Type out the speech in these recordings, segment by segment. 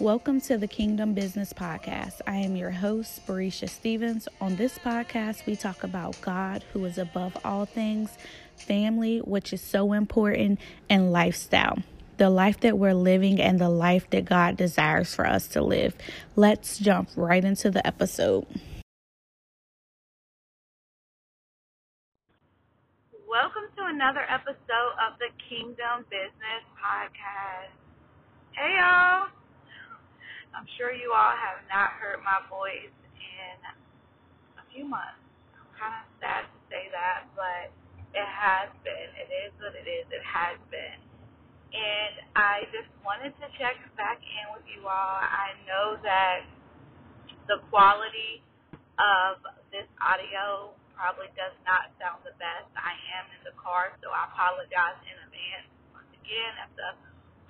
Welcome to the Kingdom Business Podcast. I am your host, Barisha Stevens. On this podcast, we talk about God, who is above all things, family, which is so important, and lifestyle. The life that we're living and the life that God desires for us to live. Let's jump right into the episode. Welcome to another episode of the Kingdom Business Podcast. Hey, y'all. I'm sure you all have not heard my voice in a few months. I'm kind of sad to say that, but it has been. It is what it is. It has been. And I just wanted to check back in with you all. I know that the quality of this audio probably does not sound the best. I am in the car, so I apologize in advance. Once again, if the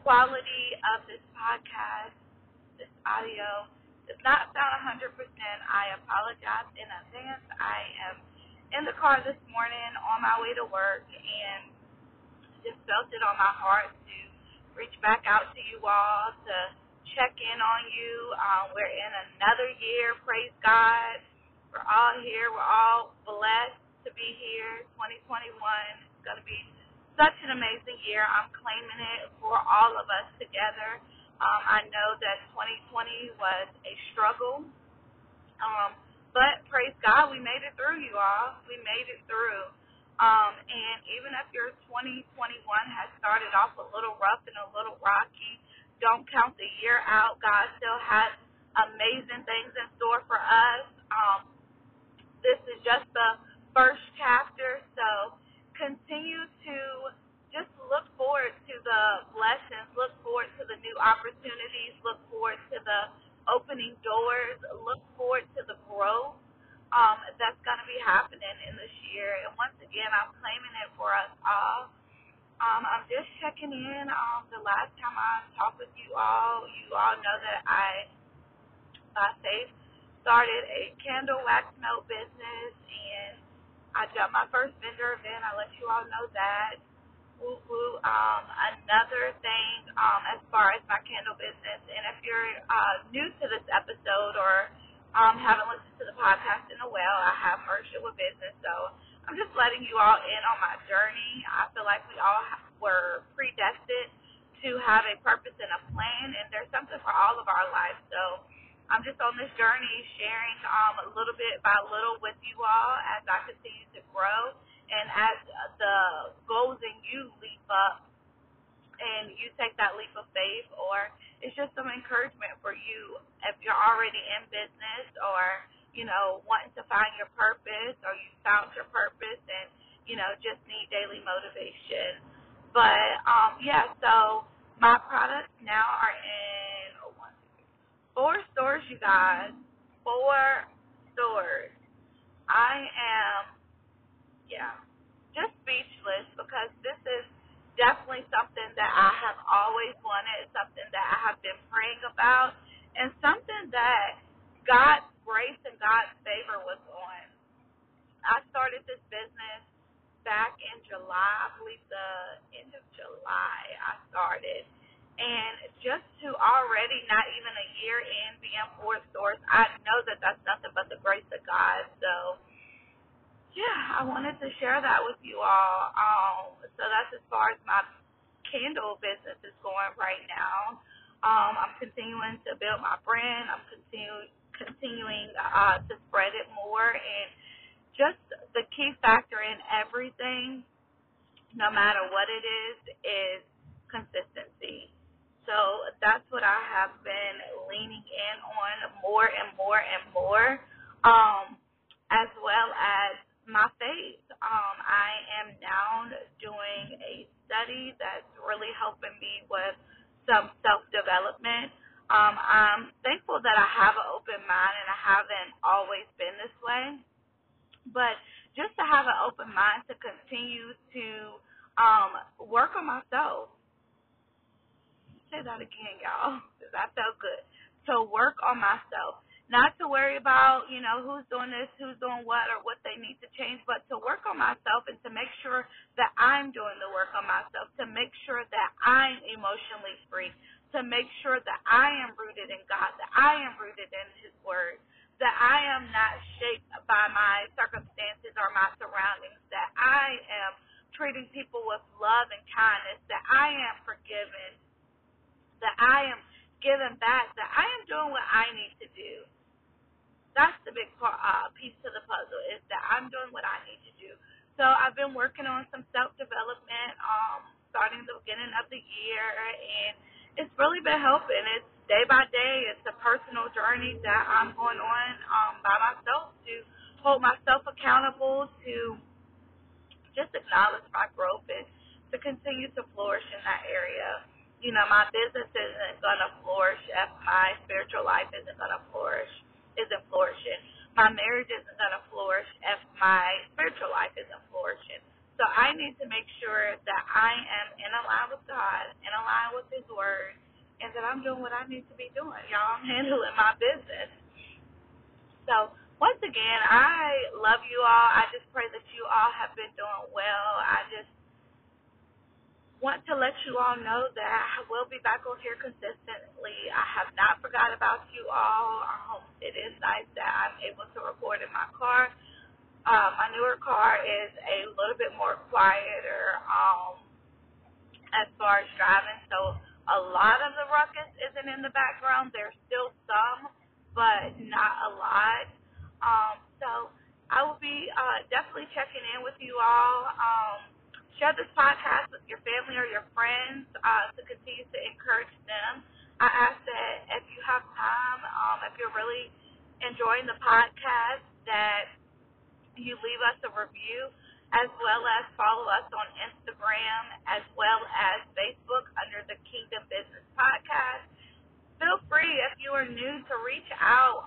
quality of this podcast, this audio does not sound 100%. I apologize in advance. I am in the car this morning on my way to work and just felt it on my heart to reach back out to you all, to check in on you. We're in another year. Praise God. We're all here. We're all blessed to be here. 2021 is going to be such an amazing year. I'm claiming it for all of us together. I know that 2020 was a struggle, but praise God, we made it through, you all. We made it through, and even if your 2021 has started off a little rough and a little rocky, don't count the year out. God still has amazing things in store for us. This is just the first chapter, so continue to just look forward to the blessings, look forward to the new opportunities, look forward to the opening doors, look forward to the growth that's going to be happening in this year. And once again, I'm claiming it for us all. I'm just checking in. The last time I talked with you all know that I, by faith, started a candle wax melt business, and I got my first vendor event. I let you all know that. Another thing as far as my candle business, and if you're new to this episode or haven't listened to the podcast in a while, I have merged it with business, so I'm just letting you all in on my journey. I feel like we all were predestined to have a purpose and a plan, and there's something for all of our lives, so I'm just on this journey sharing a little bit by little with you all as I continue to grow. And as the goals in you leap up and you take that leap of faith, or it's just some encouragement for you if you're already in business or, you know, wanting to find your purpose or you found your purpose and, you know, just need daily motivation. But, so my products now are in 4 stores, you guys. 4 stores. I am... just speechless because this is definitely something that I have always wanted, something that I have been praying about, and something that God's grace and God's favor was on. I started this business back in July, I believe the end of July I started, and just to already not even a year in being 4 stores, I know that that's nothing but the grace of God, so... I wanted to share that with you all. So that's as far as my candle business is going right now. I'm continuing to build my brand. I'm continuing to spread it more. And just the key factor in everything, no matter what it is consistency. So that's what I have been leaning in on more and more and more, as well as my faith. I am now doing a study that's really helping me with some self-development. I'm thankful that I have an open mind, and I haven't always been this way. But just to have an open mind to continue to work on myself. Say that again, y'all, because I felt good. To work on myself. Not to worry about, you know, who's doing this, who's doing what, or what they need to change, but to work on myself and to make sure that I'm doing the work on myself, to make sure that I'm emotionally free, to make sure that I am rooted I am rooted in his word, that I am not shaped by my circumstances or my surroundings, that I am treating people with love and kindness, that I am forgiving, that I am giving back, that I am doing what I need to do. That's the big piece to the puzzle, is that I'm doing what I need to do. So I've been working on some self-development starting the beginning of the year, and it's really been helping. It's day by day. It's a personal journey that I'm going on by myself to hold myself accountable, to just acknowledge my growth and to continue to flourish in that area. You know, my business isn't going to flourish if my spiritual life isn't flourishing. My marriage isn't going to flourish if my spiritual life isn't flourishing. So I need to make sure that I am in line with God, in line with his word, and that I'm doing what I need to be doing. Y'all, I'm handling my business. So once again, I love you all. I just pray that you all have been doing well. I just want to let you all know that I will be back on here consistently. I have not forgot about you all. It is nice that I'm able to record in my car. My newer car is a little bit more quieter as far as driving, so a lot of the ruckus isn't in the background. There's still some, but not a lot. So I will be definitely checking in with you all. Share this podcast with your family or your friends to continue to encourage them. I ask that if you have time, if you're really enjoying the podcast, that you leave us a review, as well as follow us on Instagram, as well as Facebook under the Kingdom Business Podcast. Feel free, if you are new, to reach out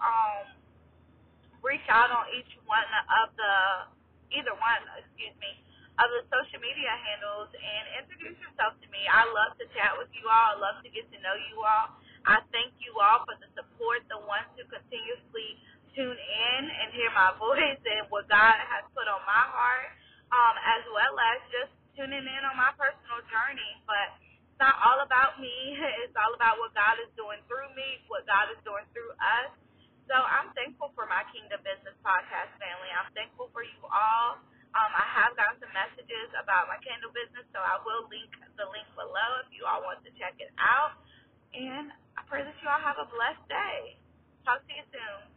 on each one of the social media handles and introduce yourself to me. I love to chat with you all. I love to get to know you all. I thank you all for the support, the ones who continuously tune in and hear my voice and what God has put on my heart, as well as just tuning in on my personal journey. But it's not all about me. It's all about what God is doing through me, what God is doing through us. So I'm thankful for my Kingdom Business Podcast family. I'm thankful for you all. I have gotten some messages about my candle business, so I will link the link below if you all want to check it out. And I pray that you all have a blessed day. Talk to you soon.